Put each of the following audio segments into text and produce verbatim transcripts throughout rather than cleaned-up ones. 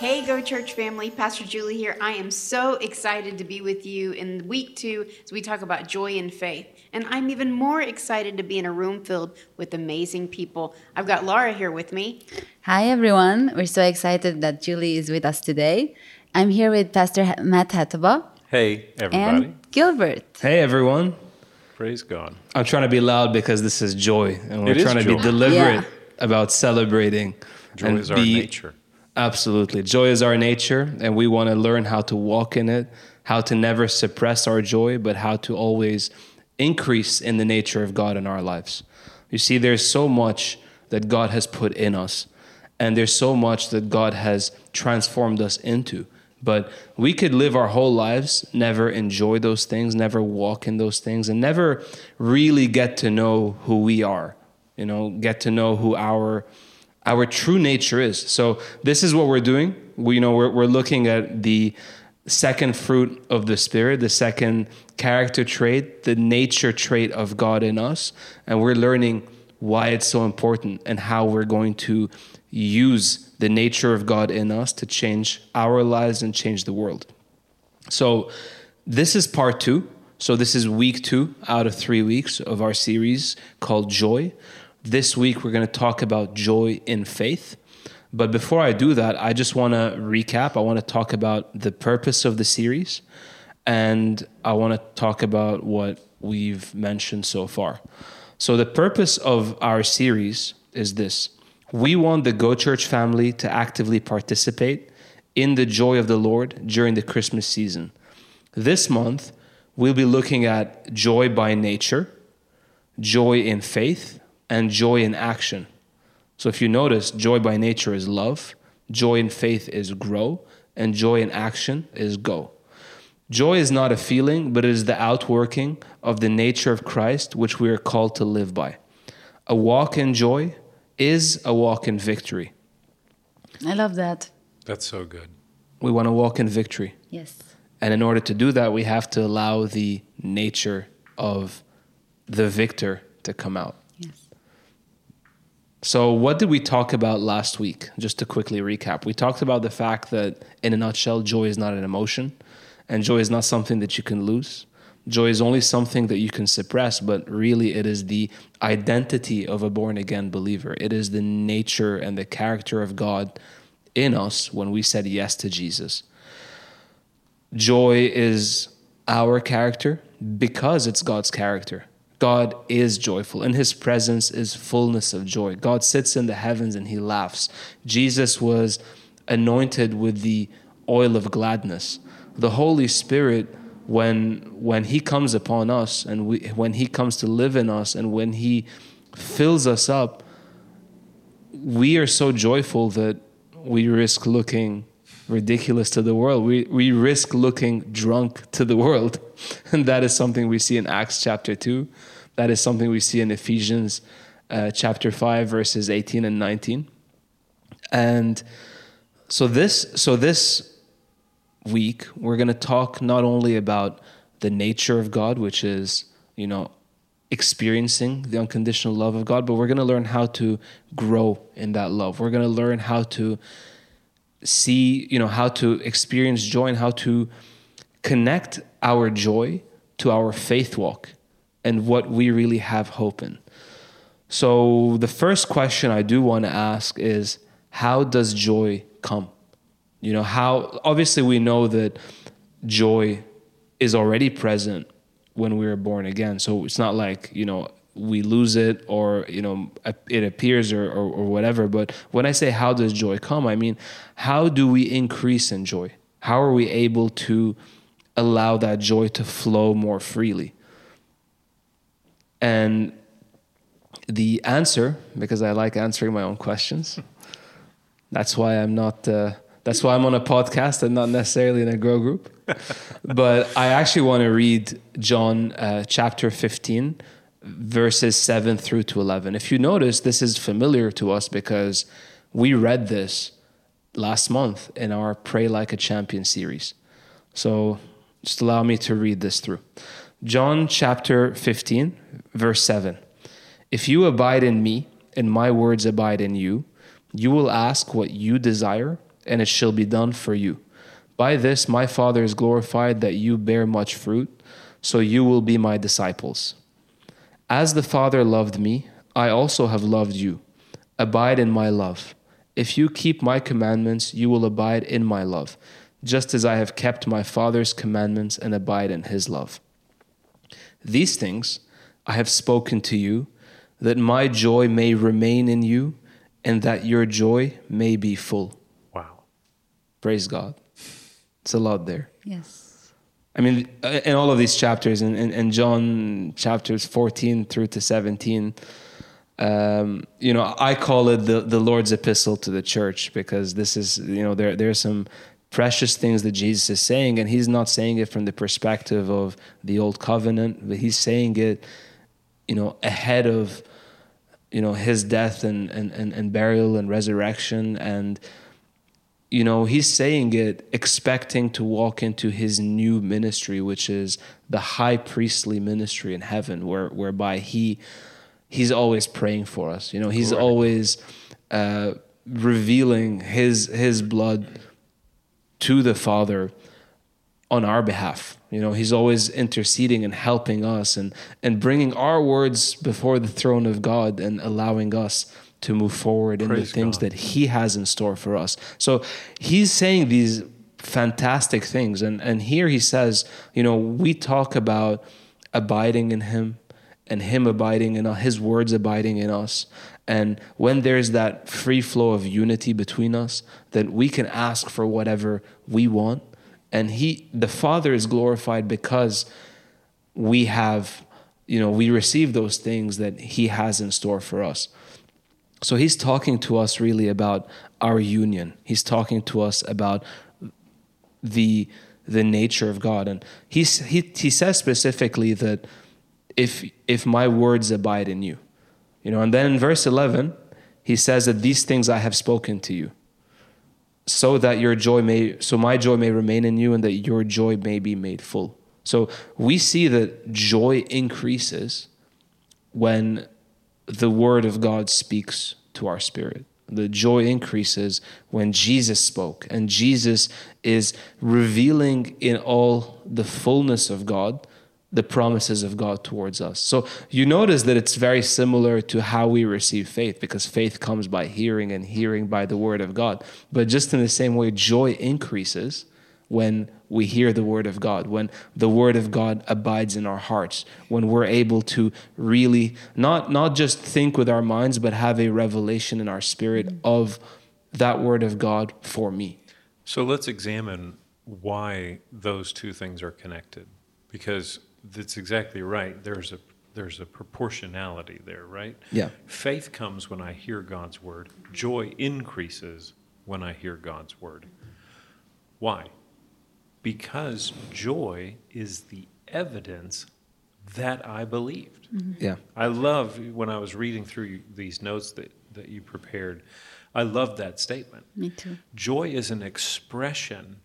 Hey, GoChurch family, Pastor Julie here. I am so excited to be with you in week two as we talk about joy and faith. And I'm even more excited to be in a room filled with amazing people. I've got Laura here with me. Hi, everyone. We're so excited that Julie is with us today. I'm here with Pastor Matt Hataba. Hey, everybody. And Gilbert. Hey, everyone. Praise God. I'm trying to be loud because this is joy. And we're it trying to joy. be deliberate yeah. about celebrating. Joy and is our be, nature. Absolutely. Joy is our nature, and we want to learn how to walk in it, how to never suppress our joy, but how to always increase in the nature of God in our lives. You see, there's so much that God has put in us, and there's so much that God has transformed us into. But we could live our whole lives, never enjoy those things, never walk in those things, and never really get to know who we are, you know, get to know who our Our true nature is. So this is what we're doing. We you know we're, we're looking at the second fruit of the Spirit, the second character trait, the nature trait of God in us. And we're learning why it's so important and how we're going to use the nature of God in us to change our lives and change the world. So this is part two. So this is week two out of three weeks of our series called Joy. This week, we're going to talk about joy in faith. But before I do that, I just want to recap. I want to talk about the purpose of the series, and I want to talk about what we've mentioned so far. So the purpose of our series is this. We want the GoChurch family to actively participate in the joy of the Lord during the Christmas season. This month, we'll be looking at joy by nature, joy in faith, and joy in action. So if you notice, joy by nature is love, joy in faith is grow, and joy in action is go. Joy is not a feeling, but it is the outworking of the nature of Christ, which we are called to live by. A walk in joy is a walk in victory. I love that. That's so good. We want to walk in victory. Yes. And in order to do that, we have to allow the nature of the victor to come out. So what did we talk about last week? Just to quickly recap, we talked about the fact that, in a nutshell, joy is not an emotion, and joy is not something that you can lose. Joy is only something that you can suppress, but really it is the identity of a born-again believer. It is the nature and the character of God in us when we said yes to Jesus. Joy is our character because it's God's character. God is joyful. In his presence is fullness of joy. God sits in the heavens and he laughs. Jesus was anointed with the oil of gladness. The Holy Spirit, when when he comes upon us and we, when he comes to live in us and when he fills us up, we are so joyful that we risk looking ridiculous to the world. We we risk looking drunk to the world. And that is something we see in Acts chapter two. That is something we see in Ephesians uh, chapter five, verses eighteen and nineteen. And so this, so this week, we're going to talk not only about the nature of God, which is, you know, experiencing the unconditional love of God, but we're going to learn how to grow in that love. We're going to learn how to see, you know, how to experience joy and how to connect our joy to our faith walk and what we really have hope in. So the first question I do want to ask is, how does joy come? You know, how, obviously we know that joy is already present when we are born again. So it's not like, you know, we lose it or, you know, it appears or, or, or whatever. But when I say, how does joy come? I mean, how do we increase in joy? How are we able to allow that joy to flow more freely? And the answer, because I like answering my own questions, that's why I'm not, uh, that's why I'm on a podcast and not necessarily in a grow group. But I actually want to read John uh, chapter fifteen, verses seven through to eleven. If you notice, this is familiar to us because we read this last month in our Pray Like a Champion series. So just allow me to read this through. John chapter fifteen, verse seven. If you abide in me and my words abide in you, you will ask what you desire and it shall be done for you. By this my Father is glorified, that you bear much fruit, so you will be my disciples. As the Father loved me, I also have loved you. Abide in my love. If you keep my commandments, you will abide in my love, just as I have kept my Father's commandments and abide in his love. These things I have spoken to you, that my joy may remain in you, and that your joy may be full. Wow. Praise God. It's a lot there. Yes. I mean, in all of these chapters, in, in, in John chapters fourteen through to seventeen, um, you know, I call it the, the Lord's epistle to the church, because this is, you know, there there are some precious things that Jesus is saying, and he's not saying it from the perspective of the old covenant, but he's saying it, you know, ahead of, you know, his death and, and, and, and burial and resurrection. And, you know, he's saying it expecting to walk into his new ministry, which is the high priestly ministry in heaven, where whereby he he's always praying for us. You know, he's Correct. always uh, revealing his his blood to the Father on our behalf. You know, he's always interceding and helping us and, and bringing our words before the throne of God and allowing us to move forward in the things that he has in store for us. So he's saying these fantastic things. And, and here he says, you know, we talk about abiding in him and him abiding in us, his words abiding in us. And when there's that free flow of unity between us, then we can ask for whatever we want. And he, the Father is glorified because we have, you know, we receive those things that he has in store for us. So he's talking to us really about our union. He's talking to us about the the nature of God. And he's, he he says specifically that if if my words abide in you, you know, and then in verse eleven, he says that these things I have spoken to you, so that your joy may, so my joy may remain in you, and that your joy may be made full. So we see that joy increases when the word of God speaks to our spirit. The joy increases when Jesus spoke, and Jesus is revealing in all the fullness of God the promises of God towards us. So you notice that it's very similar to how we receive faith, because faith comes by hearing and hearing by the word of God. But just in the same way, joy increases when we hear the word of God, when the word of God abides in our hearts, when we're able to really not, not just think with our minds, but have a revelation in our spirit of that word of God for me. So let's examine why those two things are connected, because that's exactly right. There's a there's a proportionality there, right? Yeah. Faith comes when I hear God's word. Joy increases when I hear God's word. Why? Because joy is the evidence that I believed. Mm-hmm. Yeah. I love when I was reading through these notes that, that you prepared. I love that statement. Me too. Joy is an expression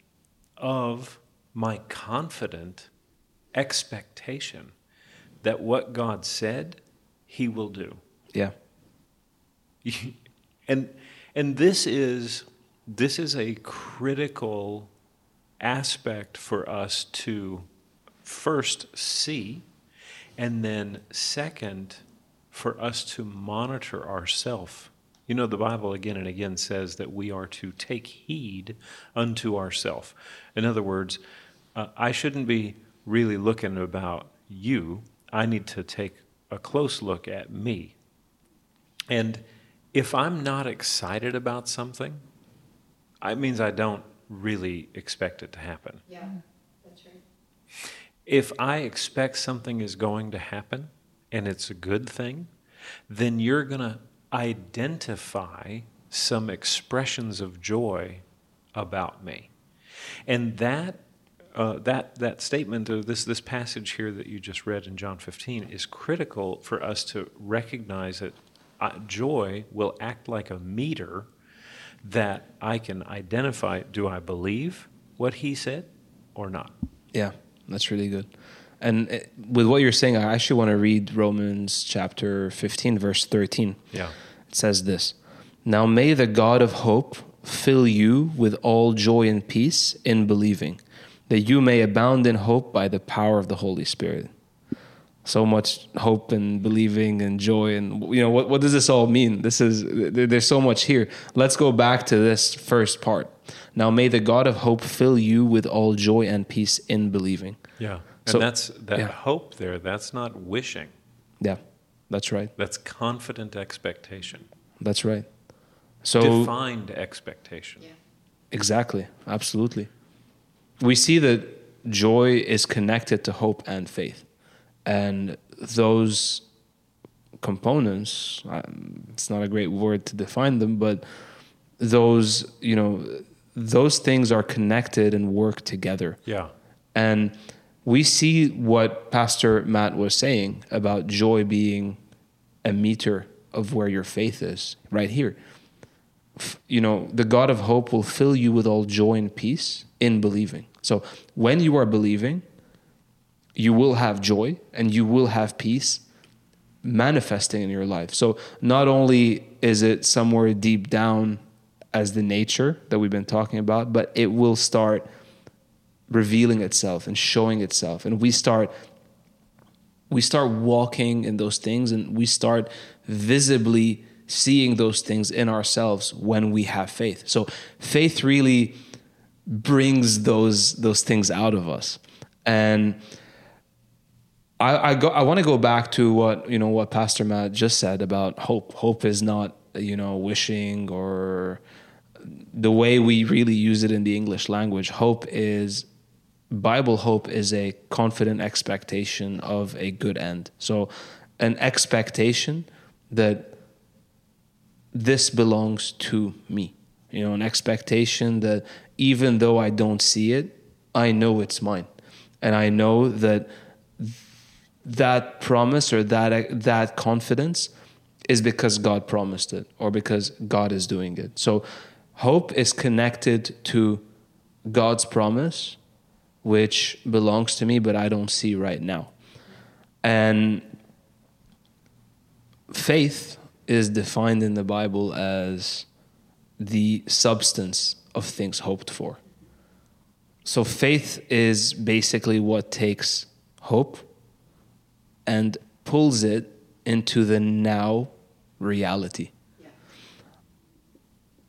of my confident expectation that what God said, he will do. Yeah. And and this is this is a critical aspect for us to first see, and then second, for us to monitor ourselves. You know, the Bible again and again says that we are to take heed unto ourselves. In other words, uh, I shouldn't be really looking about you. I need to take a close look at me. And if I'm not excited about something, it means I don't really expect it to happen. Yeah, that's right. If I expect something is going to happen and it's a good thing, then you're going to identify some expressions of joy about me. And that Uh, that that statement of this this passage here that you just read in John fifteen is critical for us to recognize that uh, joy will act like a meter that I can identify. Do I believe what he said or not? Yeah, that's really good. And it, with what you're saying, I actually want to read Romans chapter fifteen, verse thirteen. Yeah, it says this: "Now may the God of hope fill you with all joy and peace in believing, that you may abound in hope by the power of the Holy Spirit. So much hope and believing and joy. And, you know, what, what does this all mean? This is, there's so much here. Let's go back to this first part. Now, may the God of hope fill you with all joy and peace in believing. Yeah. And so, that's that yeah. hope there. That's not wishing. Yeah, that's right. That's confident expectation. That's right. So defined expectation. Yeah. Exactly. Absolutely. We see that joy is connected to hope and faith. And those components, it's not a great word to define them, but those, you know, those things are connected and work together. Yeah. And we see what Pastor Matt was saying about joy being a meter of where your faith is right here. You know, the God of hope will fill you with all joy and peace in believing. So when you are believing, you will have joy and you will have peace manifesting in your life. So not only is it somewhere deep down as the nature that we've been talking about, but it will start revealing itself and showing itself. And we start we start walking in those things, and we start visibly seeing those things in ourselves when we have faith. So faith really brings those those things out of us. And I, I go. I want to go back to what you know what Pastor Matt just said about hope. Hope is not you know wishing, or the way we really use it in the English language. Hope is Bible hope is a confident expectation of a good end. So, an expectation that this belongs to me. You know, an expectation that even though I don't see it, I know it's mine, and I know that. That promise or that that confidence is because God promised it, or because God is doing it. So hope is connected to God's promise, which belongs to me, but I don't see right now. And faith is defined in the Bible as the substance of things hoped for. So faith is basically what takes hope and pulls it into the now reality. Yeah.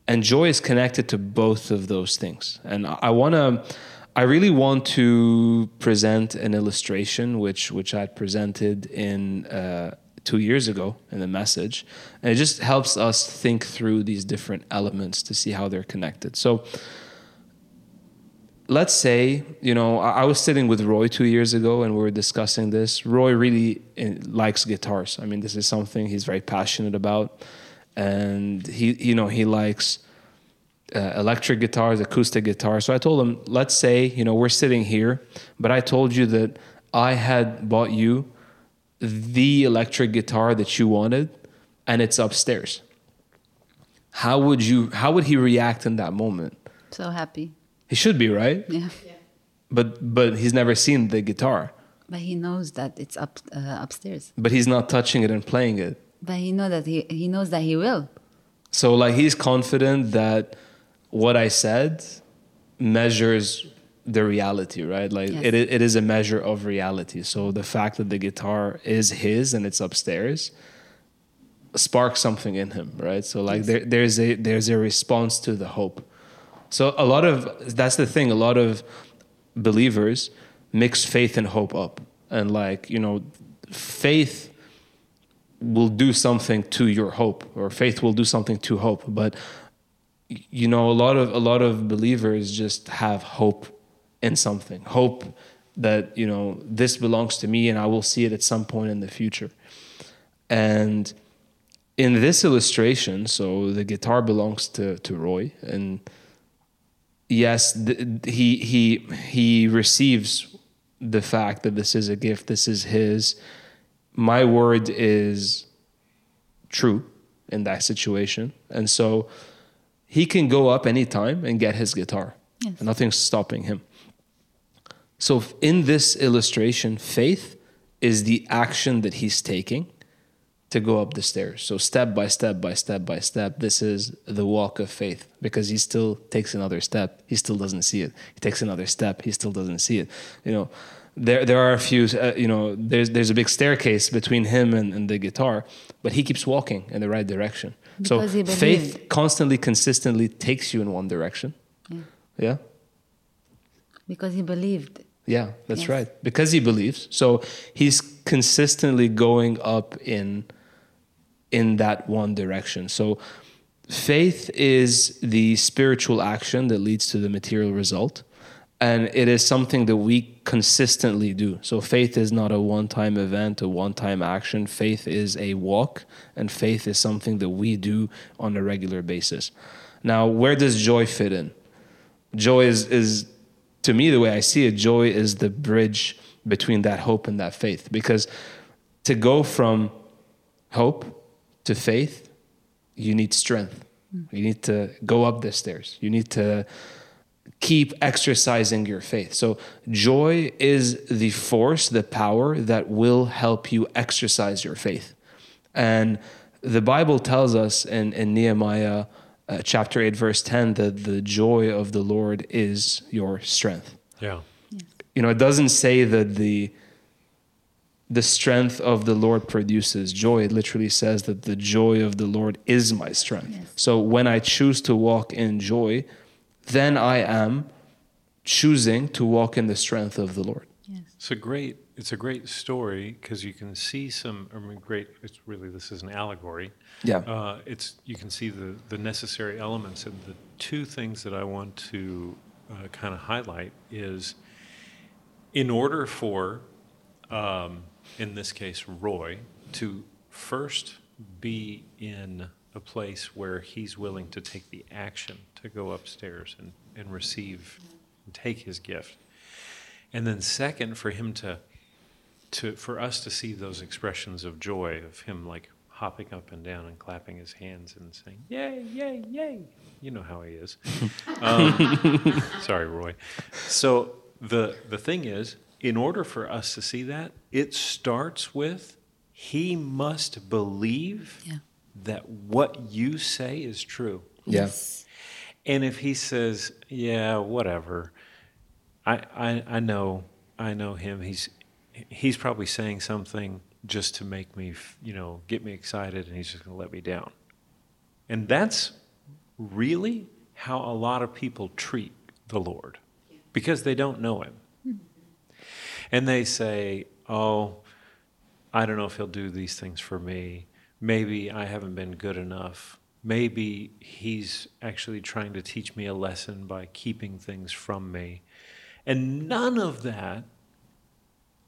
And joy is connected to both of those things. And I want to, I really want to present an illustration, which which I presented in uh, two years ago in the message. And it just helps us think through these different elements to see how they're connected. So let's say, you know, I was sitting with Roy two years ago and we were discussing this. Roy really likes guitars. I mean, this is something he's very passionate about. And he, you know, he likes uh, electric guitars, acoustic guitars. So I told him, let's say, you know, we're sitting here, but I told you that I had bought you the electric guitar that you wanted and it's upstairs. How would you, how would he react in that moment? So happy. He should be, right? Yeah. yeah. But but he's never seen the guitar. But he knows that it's up uh, upstairs. But he's not touching it and playing it. But he know that he he knows that he will. So like he's confident that what I said measures the reality, right? Like yes. it it is a measure of reality. So the fact that the guitar is his and it's upstairs sparks something in him, right? So like yes. there there's a there's a response to the hope. So a lot of, that's the thing, a lot of believers mix faith and hope up. And like, you know, faith will do something to your hope, or faith will do something to hope. But, you know, a lot of, a lot of believers just have hope in something. Hope that, you know, this belongs to me and I will see it at some point in the future. And in this illustration, so the guitar belongs to, to Roy, and yes, the, he he he receives the fact that this is a gift, this is his. My word is true in that situation. And so he can go up anytime and get his guitar. Yes. Nothing's stopping him. So in this illustration, faith is the action that he's taking to go up the stairs. So step by step by step by step, this is the walk of faith, because he still takes another step. He still doesn't see it. He takes another step. He still doesn't see it. You know, there there are a few, uh, you know, there's there's a big staircase between him and, and the guitar, but he keeps walking in the right direction. Because so faith constantly, consistently takes you in one direction. Yeah. yeah? Because he believed. Yeah, that's yes. right. Because he believes. So he's consistently going up in in that one direction. So faith is the spiritual action that leads to the material result. And it is something that we consistently do. So faith is not a one-time event, a one-time action. Faith is a walk, and faith is something that we do on a regular basis. Now, where does joy fit in? Joy is, is to me, the way I see it, joy is the bridge between that hope and that faith. Because to go from hope to faith, you need strength. You need to go up the stairs. You need to keep exercising your faith. So joy is the force, the power that will help you exercise your faith. And the Bible tells us in, in Nehemiah uh, chapter eight, verse ten, that the joy of the Lord is your strength. Yeah. Yes. You know, it doesn't say that the the strength of the Lord produces joy. It literally says that the joy of the Lord is my strength. Yes. So when I choose to walk in joy, then I am choosing to walk in the strength of the Lord. Yes. It's a great, it's a great story, because you can see some, I mean, great, it's really, this is an allegory. Yeah. Uh, it's, you can see the, the necessary elements. And the two things that I want to uh, kind of highlight is, in order for, um, in this case, Roy, to first be in a place where he's willing to take the action to go upstairs and, and receive and take his gift. And then second, for him to, to for us to see those expressions of joy, of him like hopping up and down and clapping his hands and saying, yay, yay, yay. You know how he is. um, sorry, Roy. So the the thing is, in order for us to see that, it starts with he must believe yeah. that what you say is true. Yes. Yeah. And if he says, yeah, whatever, I, I I know I know him. He's he's probably saying something just to make me, you know, get me excited, and he's just going to let me down. And that's really how a lot of people treat the Lord, because they don't know him. And they say, oh, I don't know if he'll do these things for me. Maybe I haven't been good enough. Maybe he's actually trying to teach me a lesson by keeping things from me. And none of that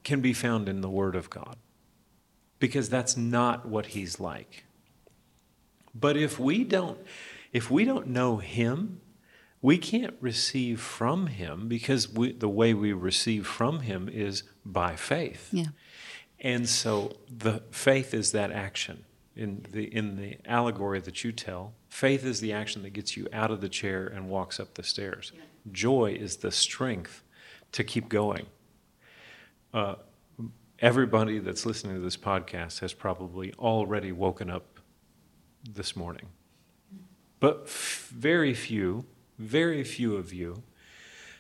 can be found in the Word of God, because that's not what he's like. But if we don't, if we don't know him, we can't receive from him, because we, the way we receive from him is by faith. Yeah. And so the faith is that action. In the in the allegory that you tell, faith is the action that gets you out of the chair and walks up the stairs. Yeah. Joy is the strength to keep going. Uh, everybody that's listening to this podcast has probably already woken up this morning. But f- very few, very few of you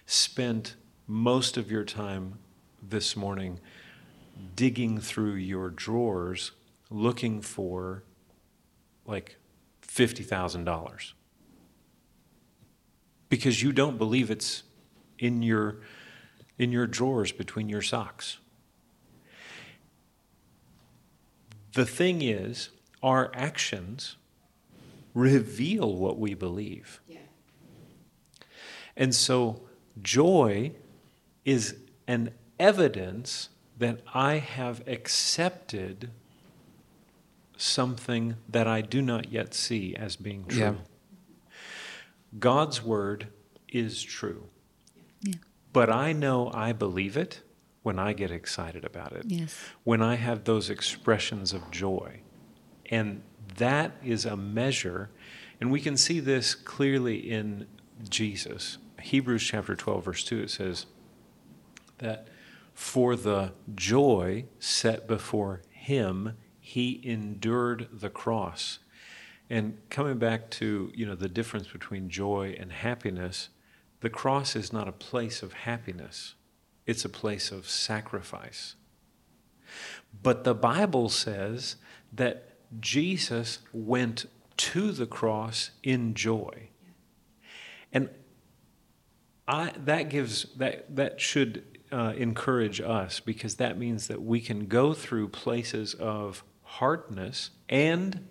spent most of your time this morning digging through your drawers looking for like fifty thousand dollars, because you don't believe it's in your in your drawers between your socks. The thing is, our actions reveal what we believe. Yeah. And so joy is an evidence that I have accepted something that I do not yet see as being true. Yeah. God's word is true. Yeah. But I know I believe it when I get excited about it. Yes. When I have those expressions of joy. And that is a measure, and we can see this clearly in Jesus. Hebrews chapter twelve, verse two, it says that for the joy set before him, He endured the cross. And coming back to, you know, the difference between joy and happiness, the cross is not a place of happiness. It's a place of sacrifice. But the Bible says that Jesus went to the cross in joy. And I, that gives that that should uh, encourage us, because that means that we can go through places of hardness and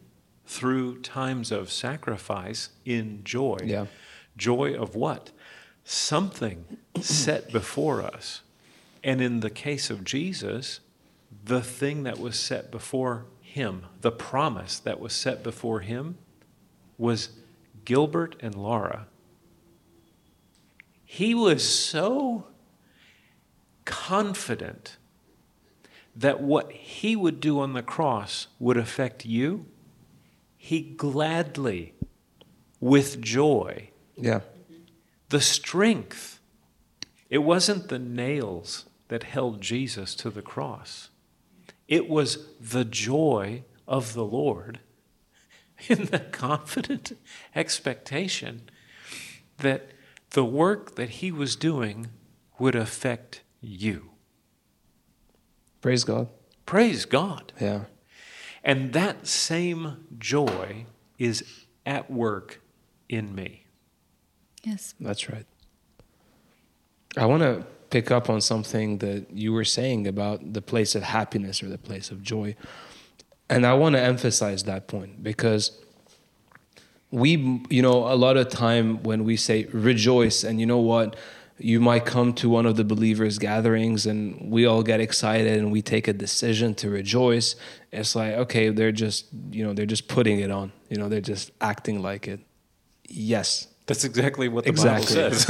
through times of sacrifice in joy. Yeah. Joy of what? Something set before us. And in the case of Jesus, the thing that was set before him, the promise that was set before him, was Gilbert and Laura. He was so confident that what he would do on the cross would affect you. He gladly, with joy, yeah, the strength. It wasn't the nails that held Jesus to the cross. It was the joy of the Lord in the confident expectation that the work that he was doing would affect you. Praise God. Praise God. Yeah. And that same joy is at work in me. Yes. That's right. I want to pick up on something that you were saying about the place of happiness or the place of joy. And I want to emphasize that point, because we, you know, a lot of time when we say rejoice, and you know what, you might come to one of the believers' gatherings and we all get excited and we take a decision to rejoice. It's like, okay, they're just, you know, they're just putting it on, you know, they're just acting like it. Yes. That's exactly what the exactly. Bible says.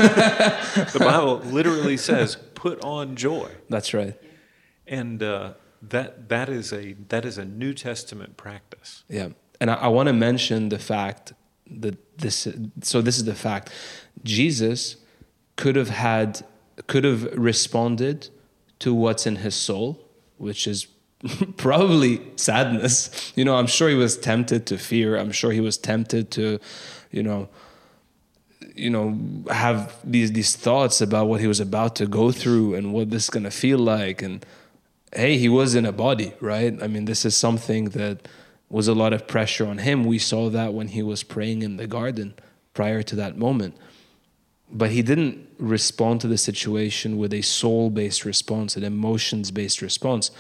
The Bible literally says, put on joy. That's right. And uh, that that is a that is a New Testament practice. Yeah. And I, I want to mention the fact that this, so this is the fact, Jesus could have had, could have responded to what's in his soul, which is probably sadness. You know, I'm sure he was tempted to fear. I'm sure he was tempted to, you know, you know, have these, these thoughts about what he was about to go through and what this is going to feel like. And hey, he was in a body, right? I mean, this is something that was a lot of pressure on him. We saw that when he was praying in the garden prior to that moment. But he didn't respond to the situation with a soul-based response, an emotions-based response.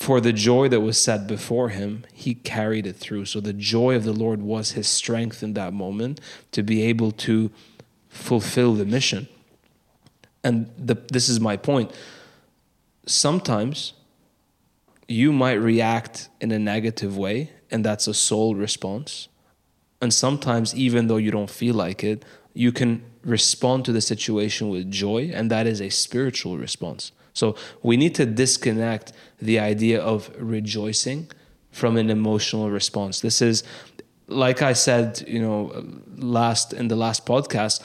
For the joy that was set before him, he carried it through. So the joy of the Lord was his strength in that moment to be able to fulfill the mission. And the, this is my point. Sometimes you might react in a negative way, and that's a soul response. And sometimes, even though you don't feel like it, you can respond to the situation with joy, and that is a spiritual response. So we need to disconnect the idea of rejoicing from an emotional response. This is, like I said, you know, last in the last podcast,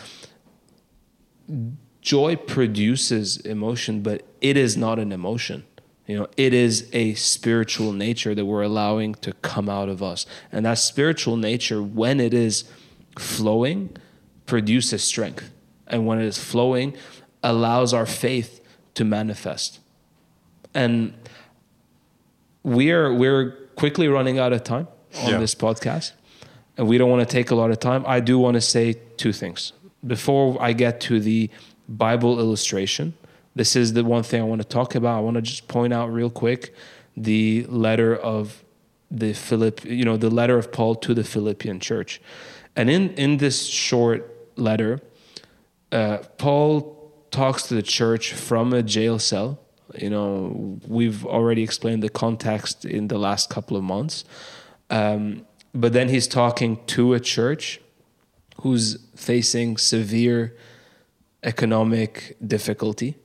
joy produces emotion, but it is not an emotion. You know, it is a spiritual nature that we're allowing to come out of us. And that spiritual nature, when it is flowing, produces strength. And when it is flowing, allows our faith to manifest. And we're we're quickly running out of time on yeah. this podcast, and we don't want to take a lot of time. I do want to say two things before I get to the Bible illustration. This is the one thing I want to talk about. I want to just point out real quick the letter of the Philipp, you know, the letter of Paul to the Philippian church. And in in this short letter, uh, Paul talks to the church from a jail cell. You know, we've already explained the context in the last couple of months. Um, but then he's talking to a church who's facing severe economic difficulty,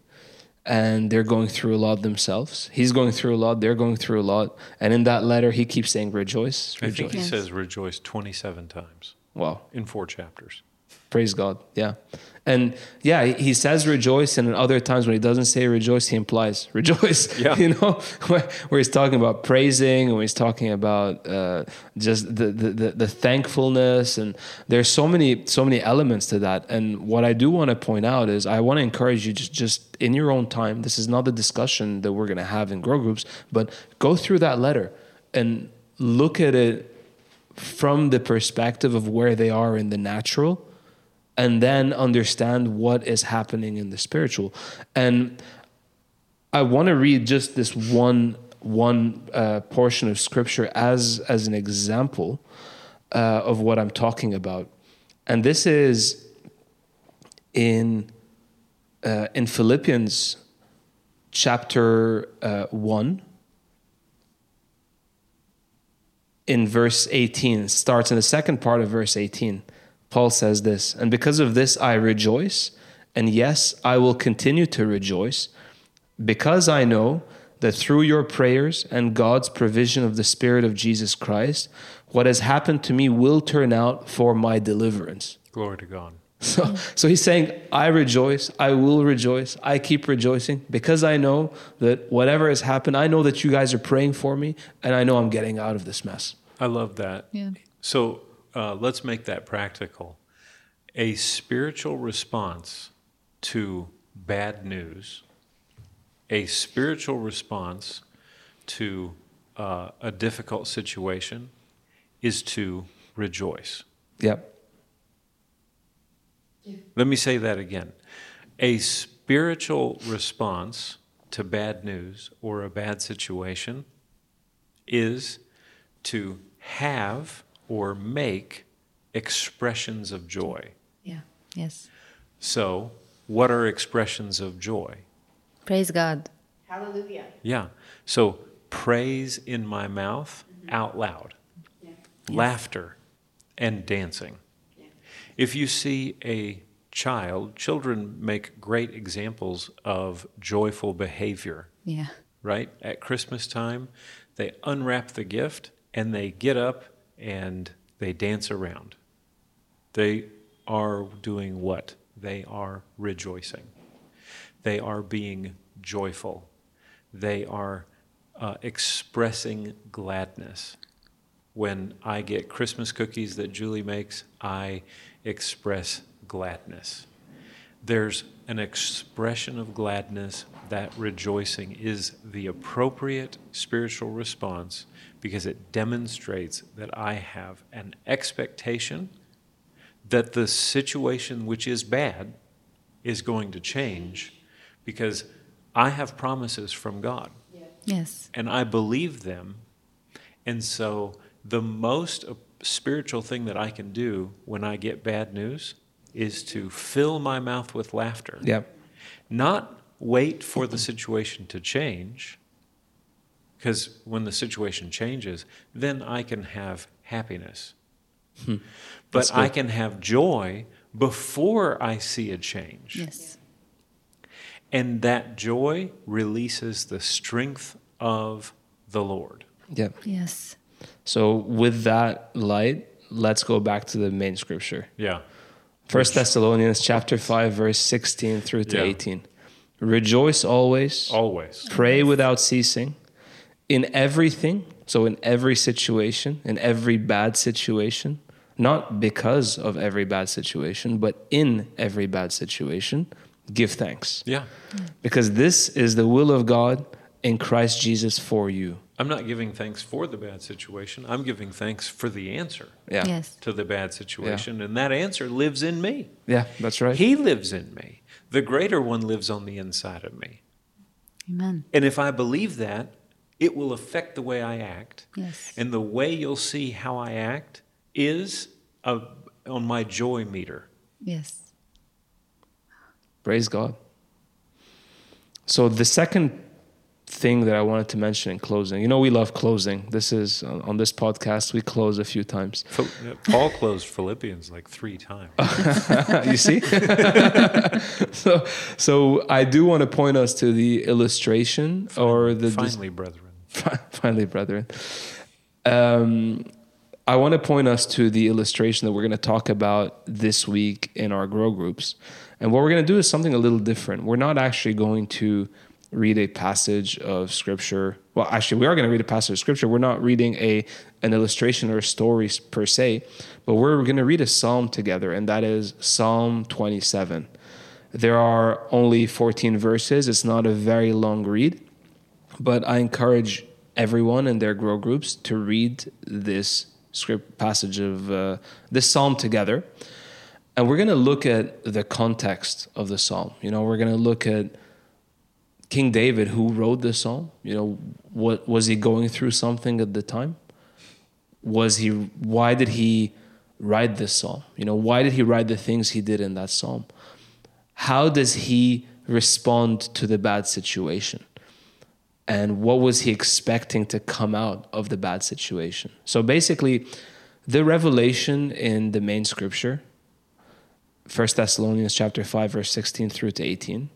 and they're going through a lot themselves. He's going through a lot, they're going through a lot. And in that letter, he keeps saying rejoice, rejoice. I think he yes. says rejoice twenty-seven times. Wow. In four chapters. Praise God. Yeah. And yeah, he says rejoice. And in other times when he doesn't say rejoice, he implies rejoice, yeah. You know, where, where he's talking about praising and when he's talking about uh, just the, the, the, the thankfulness. And there's so many, so many elements to that. And what I do want to point out is I want to encourage you just, just in your own time, this is not the discussion that we're going to have in grow groups, but go through that letter and look at it from the perspective of where they are in the natural, and then understand what is happening in the spiritual. And I want to read just this one one uh, portion of scripture as, as an example uh, of what I'm talking about. And this is in uh, in Philippians chapter uh, one, in verse eighteen, starts in the second part of verse eighteen. Paul says this, and because of this I rejoice, and yes, I will continue to rejoice, because I know that through your prayers and God's provision of the Spirit of Jesus Christ, what has happened to me will turn out for my deliverance. Glory to God. So, so he's saying, I rejoice, I will rejoice, I keep rejoicing, because I know that whatever has happened, I know that you guys are praying for me, and I know I'm getting out of this mess. I love that. Yeah. So, Uh, let's make that practical. A spiritual response to bad news, a spiritual response to uh, a difficult situation is to rejoice. Yep. Yeah. Let me say that again. A spiritual response to bad news or a bad situation is to have or make expressions of joy. Yeah, yes. So, what are expressions of joy? Praise God. Hallelujah. Yeah. So, praise in my mouth, mm-hmm. out loud. Yeah. Laughter and dancing. Yeah. If you see a child, children make great examples of joyful behavior. Yeah. Right? At Christmas time, they unwrap the gift and they get up and they dance around. They are doing what? They are rejoicing. They are being joyful. They are uh, expressing gladness. When I get Christmas cookies that Julie makes, I express gladness. There's an expression of gladness. That rejoicing is the appropriate spiritual response because it demonstrates that I have an expectation that the situation which is bad is going to change because I have promises from God. Yes. And I believe them. And so the most spiritual thing that I can do when I get bad news is to fill my mouth with laughter. Yep. Not wait for the situation to change, because when the situation changes, then I can have happiness. Hmm. But I can have joy before I see a change. Yes. And that joy releases the strength of the Lord. Yeah. Yes. So with that light, let's go back to the main scripture. Yeah. First Thessalonians chapter five, verse sixteen through to yeah. eighteen. Rejoice always. Always. Pray without ceasing. In everything, so in every situation, in every bad situation, not because of every bad situation, but in every bad situation, give thanks. Yeah. Because this is the will of God in Christ Jesus for you. I'm not giving thanks for the bad situation. I'm giving thanks for the answer yeah. yes. to the bad situation. Yeah. And that answer lives in me. Yeah, that's right. He lives in me. The greater one lives on the inside of me. Amen. And if I believe that, it will affect the way I act. Yes. And the way you'll see how I act is a, on my joy meter. Yes. Praise God. So the second thing that I wanted to mention in closing. You know, we love closing. This is on this podcast, we close a few times. Paul closed Philippians like three times. You see? so, so I do want to point us to the illustration finally, or the. Finally, dis- brethren. Finally, brethren. Um, I want to point us to the illustration that we're going to talk about this week in our grow groups. And what we're going to do is something a little different. We're not actually going to read a passage of scripture. Well, actually, we are going to read a passage of scripture. We're not reading a an illustration or a story per se, but we're going to read a psalm together, and that is Psalm twenty-seven. There are only fourteen verses. It's not a very long read, but I encourage everyone in their grow groups to read this script passage of uh, this psalm together. And we're going to look at the context of the psalm. You know, we're going to look at King David, who wrote this psalm. You know, what was he going through something at the time? Was he, why did he write this psalm? You know, why did he write the things he did in that psalm? How does he respond to the bad situation? And what was he expecting to come out of the bad situation? So basically, the revelation in the main scripture, First Thessalonians chapter five, verse sixteen through to eighteen,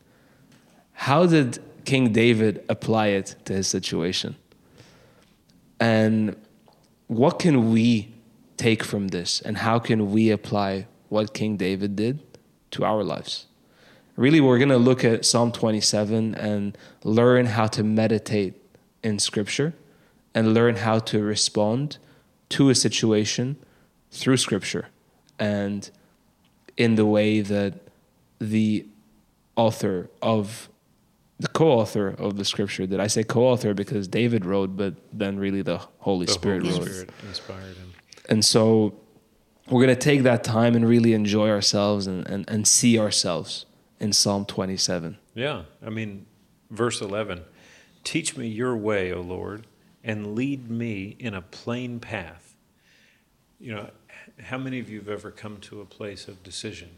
how did King David apply it to his situation? And what can we take from this? And how can we apply what King David did to our lives? Really, we're going to look at Psalm twenty-seven and learn how to meditate in Scripture and learn how to respond to a situation through Scripture and in the way that the author of, the co-author of the Scripture, did I say co-author because David wrote, but then really the Holy the Spirit Holy wrote. The Holy Spirit inspired him. And so we're going to take that time and really enjoy ourselves and, and, and see ourselves in Psalm twenty-seven. Yeah, I mean, verse eleven, teach me your way, O Lord, and lead me in a plain path. You know, how many of you have ever come to a place of decision?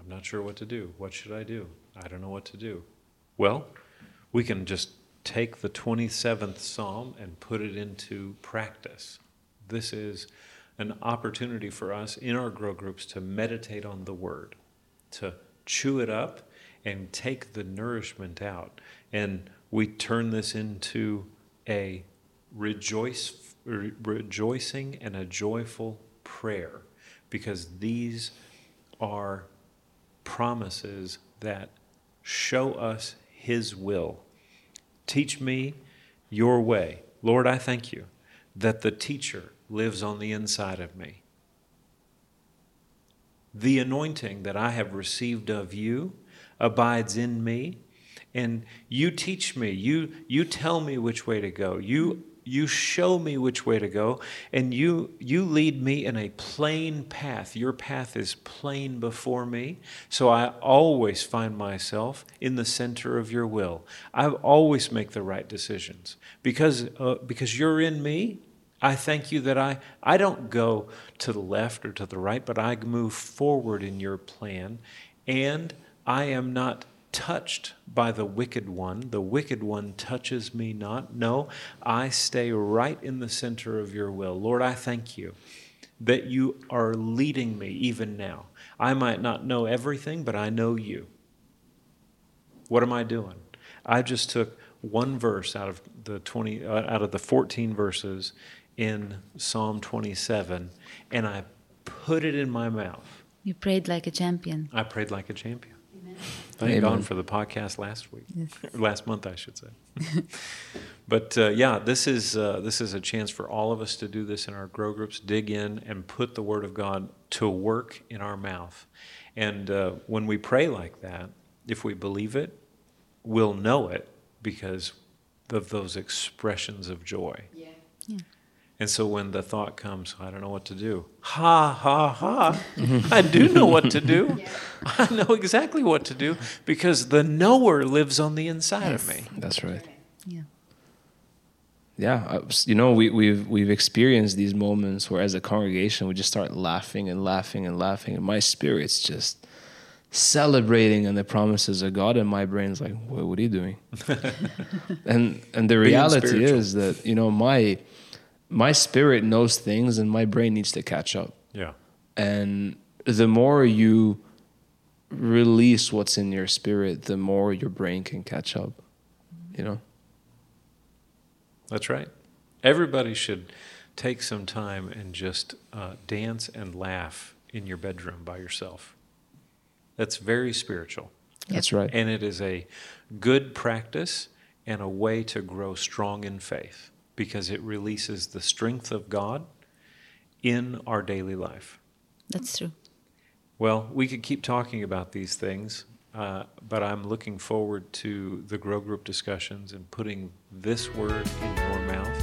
I'm not sure what to do. What should I do? I don't know what to do. Well, we can just take the twenty-seventh Psalm and put it into practice. This is an opportunity for us in our grow groups to meditate on the Word, to chew it up and take the nourishment out. And we turn this into a rejoice, re- rejoicing and a joyful prayer, because these are promises that show us His will. Teach me your way. Lord, I thank you that the teacher lives on the inside of me. The anointing that I have received of you abides in me, and you teach me, you you tell me which way to go, you you show me which way to go, and you you lead me in a plain path. Your path is plain before me, so I always find myself in the center of your will. I always make the right decisions. Because uh, because you're in me, I thank you that I, I don't go to the left or to the right, but I move forward in your plan, and I am not touched by the wicked one. The wicked one touches me not. No, I stay right in the center of your will. Lord, I thank you that you are leading me even now. I might not know everything, but I know you. What am I doing? I just took one verse out of the twenty, out of the fourteen verses in Psalm twenty-seven, and I put it in my mouth. You prayed like a champion. I prayed like a champion. Amen. Thank Amen. God for the podcast last week, yes. last month, I should say. But uh, yeah, this is uh, this is a chance for all of us to do this in our grow groups, dig in and put the Word of God to work in our mouth. And uh, when we pray like that, if we believe it, we'll know it because of those expressions of joy. Yeah. Yeah. And so when the thought comes, I don't know what to do. Ha, ha, ha. I do know what to do. Yeah. I know exactly what to do because the knower lives on the inside yes. of me. That's right. Yeah. Yeah. You know, we, we've, we've experienced these moments where as a congregation, we just start laughing and laughing and laughing. And my spirit's just celebrating and the promises of God, and my brain's like, what, what are you doing? and and the reality is that, you know, my my spirit knows things and my brain needs to catch up. Yeah. And the more you release what's in your spirit, the more your brain can catch up, you know? That's right. Everybody should take some time and just uh, dance and laugh in your bedroom by yourself. That's very spiritual. That's right. And it is a good practice and a way to grow strong in faith, because it releases the strength of God in our daily life. That's true. Well, we could keep talking about these things, uh, but I'm looking forward to the Grow Group discussions and putting this word in your mouth.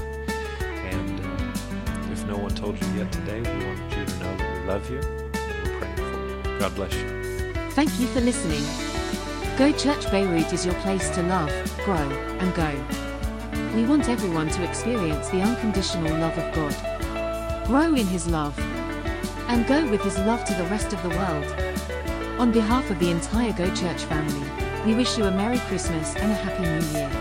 And uh, if no one told you yet today, we want you to know that we love you. We're praying for you. God bless you. Thank you for listening. GoChurch Beirut is your place to love, grow, and go. We want everyone to experience the unconditional love of God, grow in His love, and go with His love to the rest of the world. On behalf of the entire GoChurch family, we wish you a Merry Christmas and a Happy New Year.